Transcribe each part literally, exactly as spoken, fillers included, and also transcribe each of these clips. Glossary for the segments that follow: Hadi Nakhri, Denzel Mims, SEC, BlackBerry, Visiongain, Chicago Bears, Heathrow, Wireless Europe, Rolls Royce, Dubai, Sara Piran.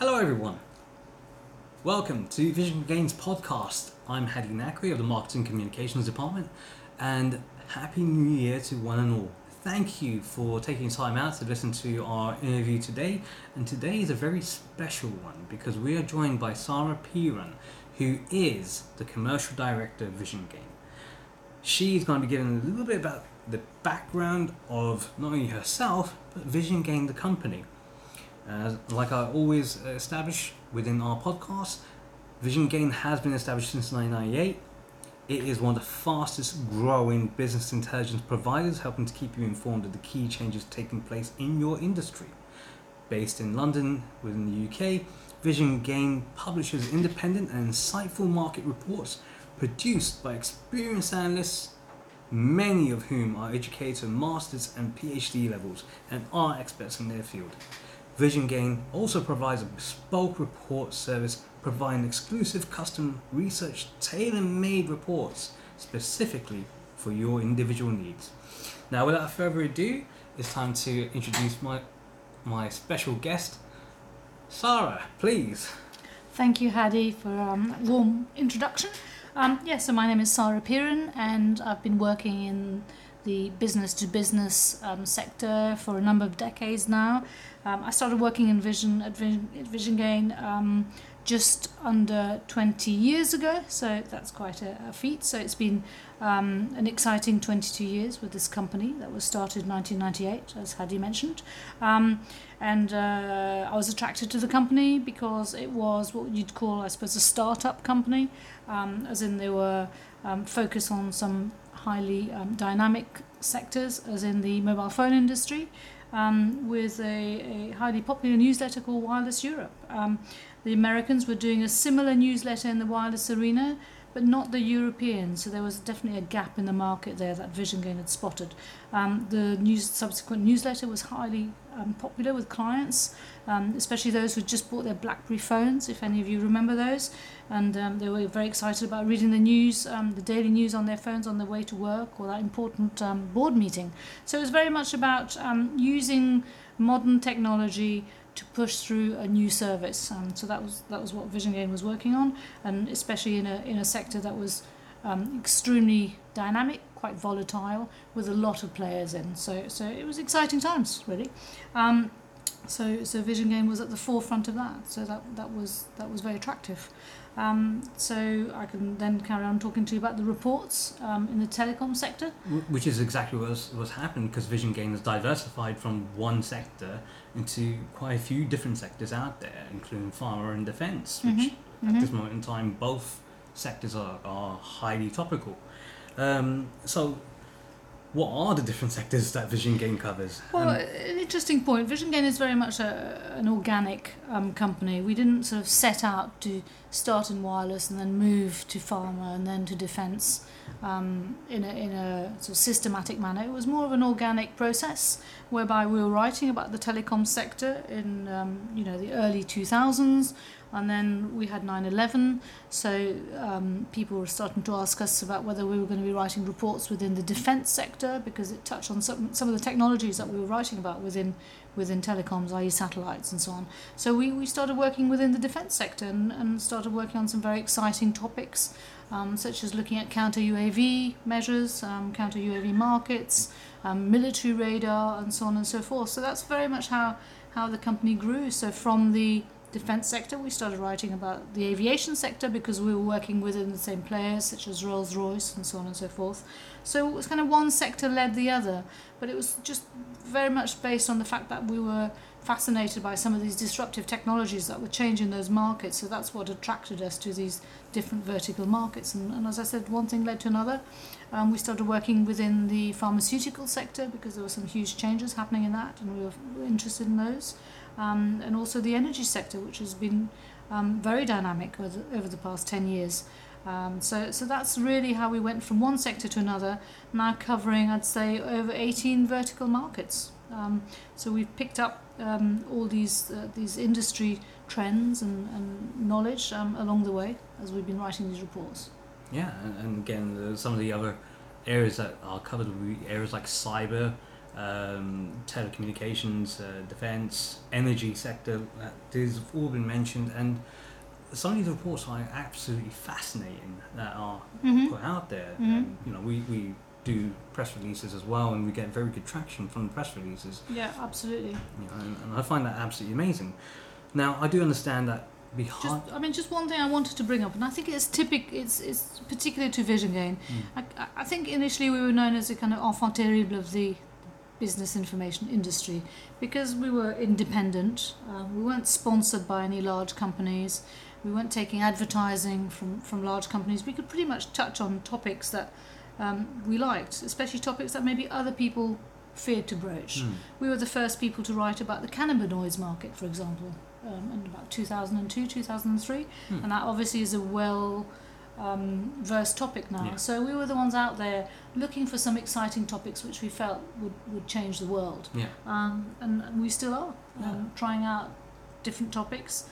Hello everyone, welcome to Visiongain's podcast. I'm Hadi Nakhri of the Marketing Communications Department, and Happy New Year to one and all. Thank you for taking time out to listen to our interview today, and today is a very special one because we are joined by Sara Piran, who is the Commercial Director of Visiongain. She's going to be giving a little bit about the background of not only herself, but Visiongain the company. Uh, like I always establish within our podcast, Visiongain has been established since nineteen ninety-eight. It is one of the fastest growing business intelligence providers, helping to keep you informed of the key changes taking place in your industry. Based in London, within the U K, Visiongain publishes independent and insightful market reports produced by experienced analysts, many of whom are educated at masters and PhD levels and are experts in their field. Visiongain also provides a bespoke report service, providing exclusive custom research tailor-made reports specifically for your individual needs. Now, without further ado, it's time to introduce my my special guest, Sara, please. Thank you, Hadi, for um, that warm introduction. Um, yeah, so my name is Sara Piran, and I've been working in the business-to-business um, sector for a number of decades now. Um, I started working in Vision at Vision, at Visiongain um, just under twenty years ago, so that's quite a, a feat. So it's been um, an exciting twenty-two years with this company that was started in nineteen ninety-eight, as Hadi mentioned. Um, and uh, I was attracted to the company because it was what you'd call, I suppose, a startup company, um, as in they were um, focused on some highly um, dynamic sectors, as in the mobile phone industry, um, with a, a highly popular newsletter called Wireless Europe. Um, the Americans were doing a similar newsletter in the wireless arena, but not the Europeans, so there was definitely a gap in the market there that Visiongain had spotted. Um, the news, subsequent newsletter was highly um, popular with clients, um, especially those who just bought their BlackBerry phones, if any of you remember those, and um, they were very excited about reading the news, um, the daily news on their phones on their way to work or that important um, board meeting. So it was very much about um, using modern technology to push through a new service, and um, so that was that was what Visiongain was working on, and especially in a in a sector that was um, extremely dynamic, quite volatile, with a lot of players in. So so it was exciting times, really. Um, so so Visiongain was at the forefront of that. So that that was that was very attractive. Um, so I can then carry on talking to you about the reports um, in the telecom sector, which is exactly what's what's happened, because Visiongain has diversified from one sector into quite a few different sectors out there, including pharma and defence, which mm-hmm. at mm-hmm. this moment in time both sectors are, are highly topical. Um, so what are the different sectors that Visiongain covers? Well, um, an interesting point. Visiongain is very much a, an organic um, company. We didn't sort of set out to start in wireless and then move to pharma and then to defence um, in, a, in a sort of systematic manner. It was more of an organic process whereby we were writing about the telecom sector in um, you know the early two thousands. And then we had nine eleven, so um, people were starting to ask us about whether we were going to be writing reports within the defence sector, because it touched on some, some of the technologies that we were writing about within within telecoms, that is satellites and so on. So we, we started working within the defence sector and, and started working on some very exciting topics, um, such as looking at counter-U A V measures, um, counter-U A V markets, um, military radar, and so on and so forth. So that's very much how, how the company grew. So from the defence sector, we started writing about the aviation sector because we were working within the same players such as Rolls Royce and so on and so forth. So it was kind of one sector led the other, but it was just very much based on the fact that we were fascinated by some of these disruptive technologies that were changing those markets. So that's what attracted us to these different vertical markets. And, and as I said, one thing led to another. Um, we started working within the pharmaceutical sector because there were some huge changes happening in that, and we were interested in those. Um, and also the energy sector, which has been um, very dynamic over the, over the past ten years. Um, so, so that's really how we went from one sector to another, now covering, I'd say, over eighteen vertical markets. Um, so we've picked up um, all these uh, these industry trends and, and knowledge um, along the way as we've been writing these reports. Yeah, and, and again, some of the other areas that are covered would be areas like cyber, um, telecommunications, uh, defence, energy sector. Uh, these have all been mentioned, and some of these reports are absolutely fascinating that are mm-hmm. put out there. Mm-hmm. And, you know, we, we do press releases as well, and we get very good traction from the press releases. Yeah, absolutely. You know, and, and I find that absolutely amazing. Now, I do understand that be hard. Just, I mean, just one thing I wanted to bring up, and I think it's typical, it's it's particular to Visiongain. Mm. I, I think initially we were known as a kind of enfant terrible of the business information industry because we were independent. Uh, we weren't sponsored by any large companies. We weren't taking advertising from, from large companies. We could pretty much touch on topics that um, we liked, especially topics that maybe other people feared to broach. Mm. We were the first people to write about the cannabinoids market, for example, um, in about two thousand two, two thousand three, mm. and that obviously is a well um, versed topic now. Yeah. So we were the ones out there looking for some exciting topics which we felt would, would change the world. Yeah. Um, and, and we still are um, yeah. trying out different topics.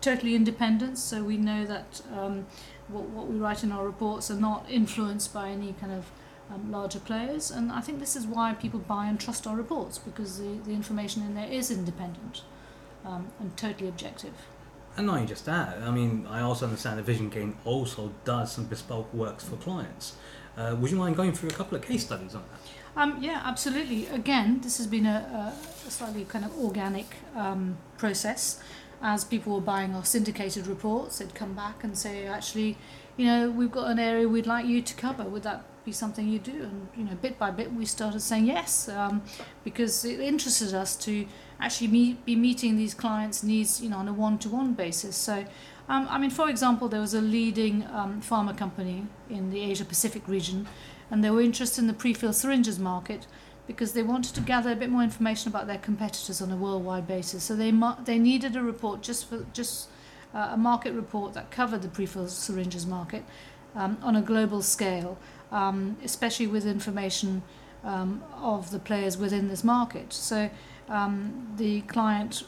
Totally independent, so we know that um, what, what we write in our reports are not influenced by any kind of um, larger players, and I think this is why people buy and trust our reports, because the, the information in there is independent um, and totally objective. And not just that, I mean, I also understand that Visiongain also does some bespoke works for clients. Uh, would you mind going through a couple of case studies on that? Um, yeah, absolutely. Again, this has been a, a slightly kind of organic um, process. As people were buying our syndicated reports, they'd come back and say, actually, you know, we've got an area we'd like you to cover. Would that be something you do? And, you know, bit by bit, we started saying yes, um, because it interested us to actually meet, be meeting these clients' needs, you know, on a one-to-one basis. So, um, I mean, for example, there was a leading um, pharma company in the Asia-Pacific region, and they were interested in the pre-filled syringes market, because they wanted to gather a bit more information about their competitors on a worldwide basis. So they mar- they needed a report, just for just uh, a market report that covered the prefilled syringes market um, on a global scale, um, especially with information um, of the players within this market. So um, the client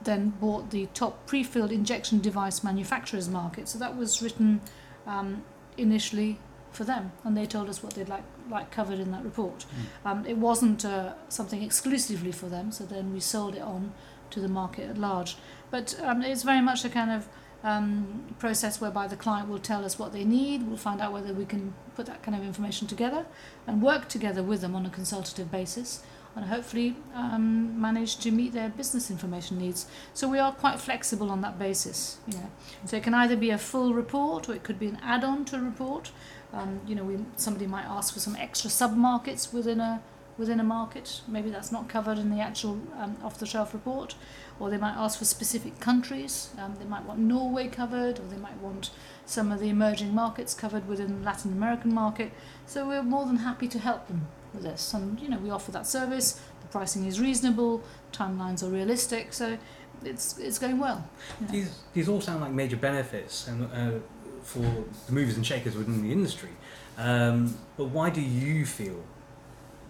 then bought the top prefilled injection device manufacturers market. So that was written um, initially for them, and they told us what they'd like like covered in that report. Mm. Um, it wasn't uh, something exclusively for them, so then we sold it on to the market at large. But um, it's very much a kind of um, process whereby the client will tell us what they need, we'll find out whether we can put that kind of information together and work together with them on a consultative basis, and hopefully um, manage to meet their business information needs. So we are quite flexible on that basis. You know, so it can either be a full report, or it could be an add-on to a report. Um, you know, we, somebody might ask for some extra sub-markets within a within a market. Maybe that's not covered in the actual um, off-the-shelf report, or they might ask for specific countries. Um, they might want Norway covered, or they might want some of the emerging markets covered within the Latin American market. So we're more than happy to help them with this, and you know, we offer that service. The pricing is reasonable, timelines are realistic, so it's it's going well. You know. These these all sound like major benefits, and. Uh, for the movers and shakers within the industry. Um, but why do you feel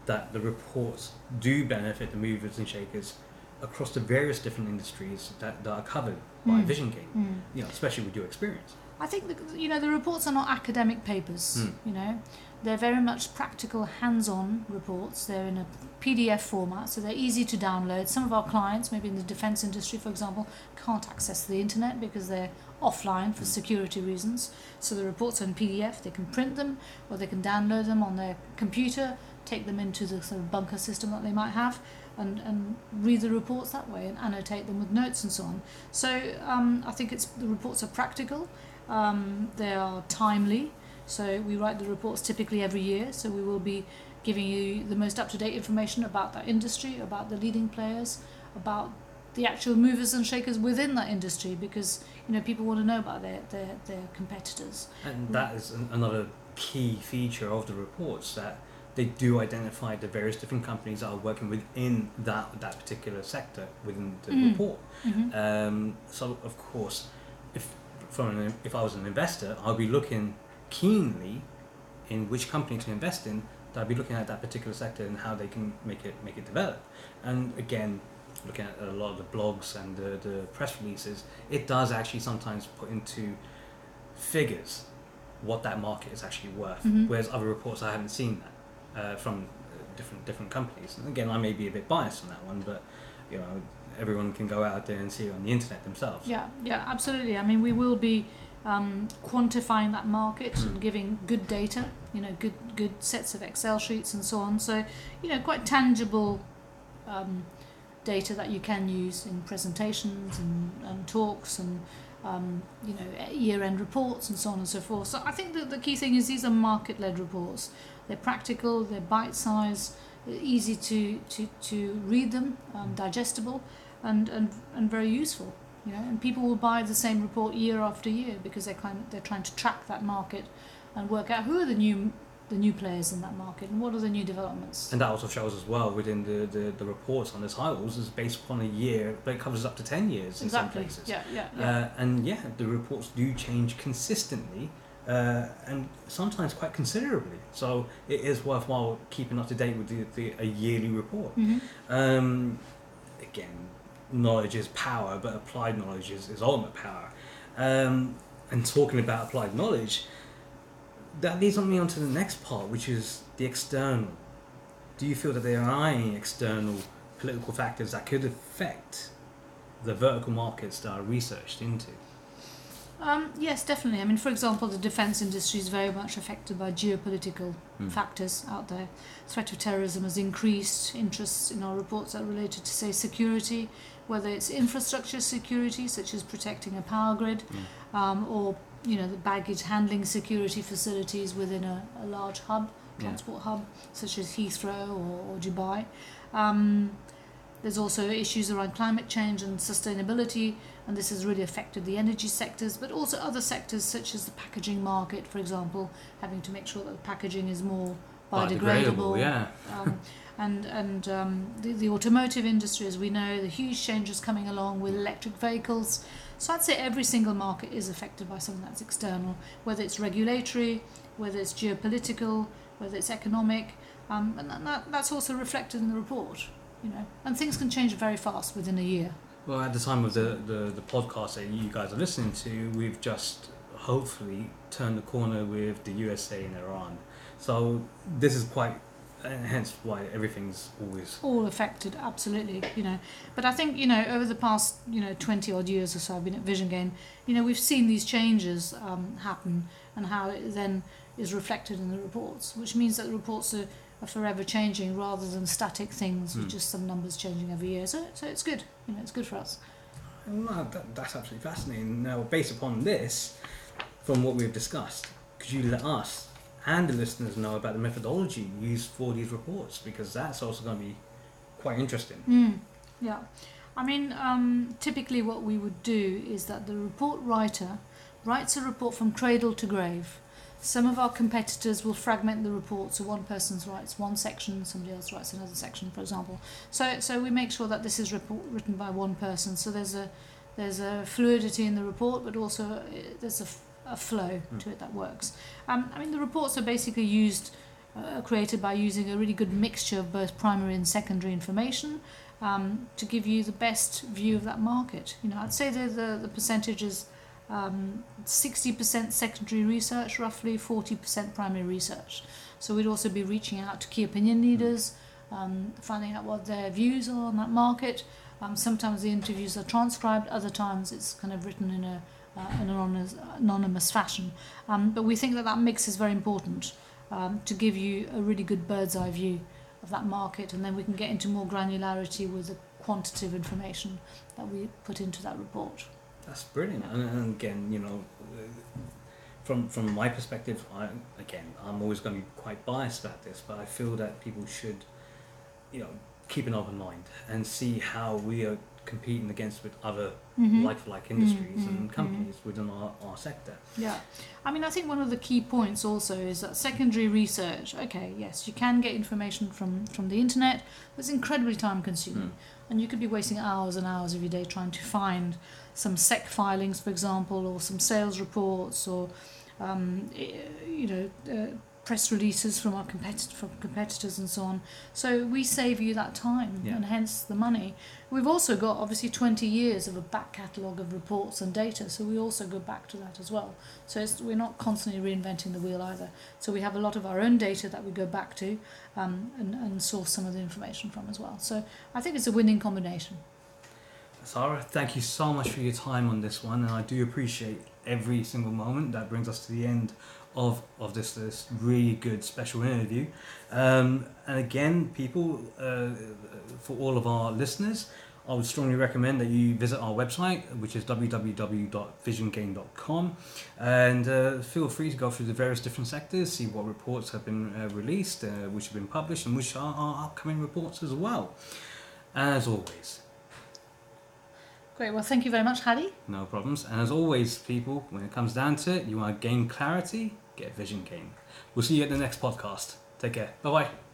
that the reports do benefit the movers and shakers across the various different industries that, that are covered by mm. Visiongain, mm. you know, especially with your experience? I think, the, you know, the reports are not academic papers, mm. you know. They're very much practical, hands-on reports. They're in a P D F format, so they're easy to download. Some of our clients, maybe in the defence industry, for example, can't access the internet because they're offline for security reasons. So the reports are in P D F. They can print them, or they can download them on their computer, take them into the sort of bunker system that they might have, and, and read the reports that way and annotate them with notes and so on. So um, I think it's the reports are practical. Um, they are timely. So we write the reports typically every year, so we will be giving you the most up-to-date information about that industry, about the leading players, about the actual movers and shakers within that industry, because you know people want to know about their, their, their competitors. And that is an, another key feature of the reports, that they do identify the various different companies that are working within that, that particular sector within the mm. report. Mm-hmm. Um, so of course, if, from an, if I was an investor, I'd be looking keenly in which company to invest in, that I'd be looking at that particular sector and how they can make it make it develop. And again, looking at a lot of the blogs and the, the press releases, it does actually sometimes put into figures what that market is actually worth, mm-hmm. whereas other reports I haven't seen that uh, from different different companies. And again, I may be a bit biased on that one, but you know, everyone can go out there and see it on the internet themselves. Yeah, yeah, absolutely. I mean, we will be um, quantifying that market and giving good data, you know, good good sets of Excel sheets and so on. So, you know, quite tangible um, data that you can use in presentations and, and talks and um, you know, year-end reports and so on and so forth. So I think that the key thing is these are market-led reports. They're practical, they're bite-sized, easy to, to, to read them, um, digestible, and, and and very useful. You know, and people will buy the same report year after year because they're kind of, they're trying to track that market and work out who are the new the new players in that market and what are the new developments. And that also shows as well within the, the, the reports on the titles is based upon a year, but it covers up to ten years exactly. in some places. Yeah, yeah, yeah. Uh, and yeah, the reports do change consistently. Uh, and sometimes quite considerably, so it is worthwhile keeping up to date with the, the, a yearly report. Mm-hmm. Um, again, knowledge is power, but applied knowledge is, is ultimate power. Um, and talking about applied knowledge, that leads me on to the next part, which is the external. Do you feel that there are any external political factors that could affect the vertical markets that are researched into? Um, yes, definitely. I mean, for example, the defence industry is very much affected by geopolitical mm. factors out there. Threat of terrorism has increased interests in our reports that are related to, say, security, whether it's infrastructure security, such as protecting a power grid, mm. um, or, you know, the baggage handling security facilities within a, a large hub, transport yeah. hub, such as Heathrow or, or Dubai. Um, There's also issues around climate change and sustainability, and this has really affected the energy sectors, but also other sectors such as the packaging market, for example, having to make sure that the packaging is more biodegradable. biodegradable yeah. um, and and um, the, the automotive industry, as we know, the huge changes coming along with electric vehicles. So I'd say every single market is affected by something that's external, whether it's regulatory, whether it's geopolitical, whether it's economic, um, and that, that's also reflected in the report. You know, and things can change very fast within a year. Well, at the time of the, the, the podcast that you guys are listening to, we've just hopefully turned the corner with the U S A and Iran. So this is quite, and hence why everything's always... all affected, absolutely, you know. But I think, you know, over the past, you know, twenty odd years or so I've been at Visiongain, you know, we've seen these changes um, happen and how it then is reflected in the reports, which means that the reports are... are forever changing rather than static things with mm. just some numbers changing every year. So, so it's good. You know, it's good for us. Well, that, that's absolutely fascinating. Now, based upon this, from what we've discussed, could you let us and the listeners know about the methodology used for these reports? Because that's also going to be quite interesting. Mm. Yeah. I mean, um, typically what we would do is that the report writer writes a report from cradle to grave. Some of our competitors will fragment the report, so one person writes one section, somebody else writes another section, for example. So, so we make sure that this is report written by one person. So there's a there's a fluidity in the report, but also there's a, a flow mm. to it that works. Um, I mean, the reports are basically used, uh, created by using a really good mixture of both primary and secondary information um, to give you the best view of that market. You know, I'd say the the, the percentage is. Um, sixty percent secondary research, roughly forty percent primary research. So we'd also be reaching out to key opinion leaders, um, finding out what their views are on that market. Um, sometimes the interviews are transcribed, other times it's kind of written in a, uh, an anonymous, anonymous fashion. Um, but we think that that mix is very important um, to give you a really good bird's eye view of that market, and then we can get into more granularity with the quantitative information that we put into that report. That's brilliant, and, and again, you know, from from my perspective, I again, I'm always going to be quite biased about this, but I feel that people should, you know, keep an open mind and see how we are competing against with other mm-hmm. like-for-like industries mm-hmm. and companies mm-hmm. within our, our sector. Yeah, I mean, I think one of the key points also is that secondary research, okay, yes, you can get information from, from the internet, but it's incredibly time-consuming, mm. and you could be wasting hours and hours of your day trying to find some S E C filings, for example, or some sales reports, or um, you know, uh, press releases from our competitor, from competitors and so on. So we save you that time, yeah. and hence the money. We've also got obviously twenty years of a back catalogue of reports and data, so we also go back to that as well. So it's, we're not constantly reinventing the wheel either. So we have a lot of our own data that we go back to um, and, and source some of the information from as well. So I think it's a winning combination. Sara, thank you so much for your time on this one, and I do appreciate every single moment. That brings us to the end of of this this really good special interview. Um, and again, people, uh, for all of our listeners, I would strongly recommend that you visit our website, which is w w w dot vision gain dot com, and uh, feel free to go through the various different sectors, see what reports have been uh, released, uh, which have been published, and which are our upcoming reports as well. As always. Great, well thank you very much, Hadi. No problems. And as always, people, when it comes down to it, you want to gain clarity, get Vision Gain. We'll see you at the next podcast. Take care. Bye-bye.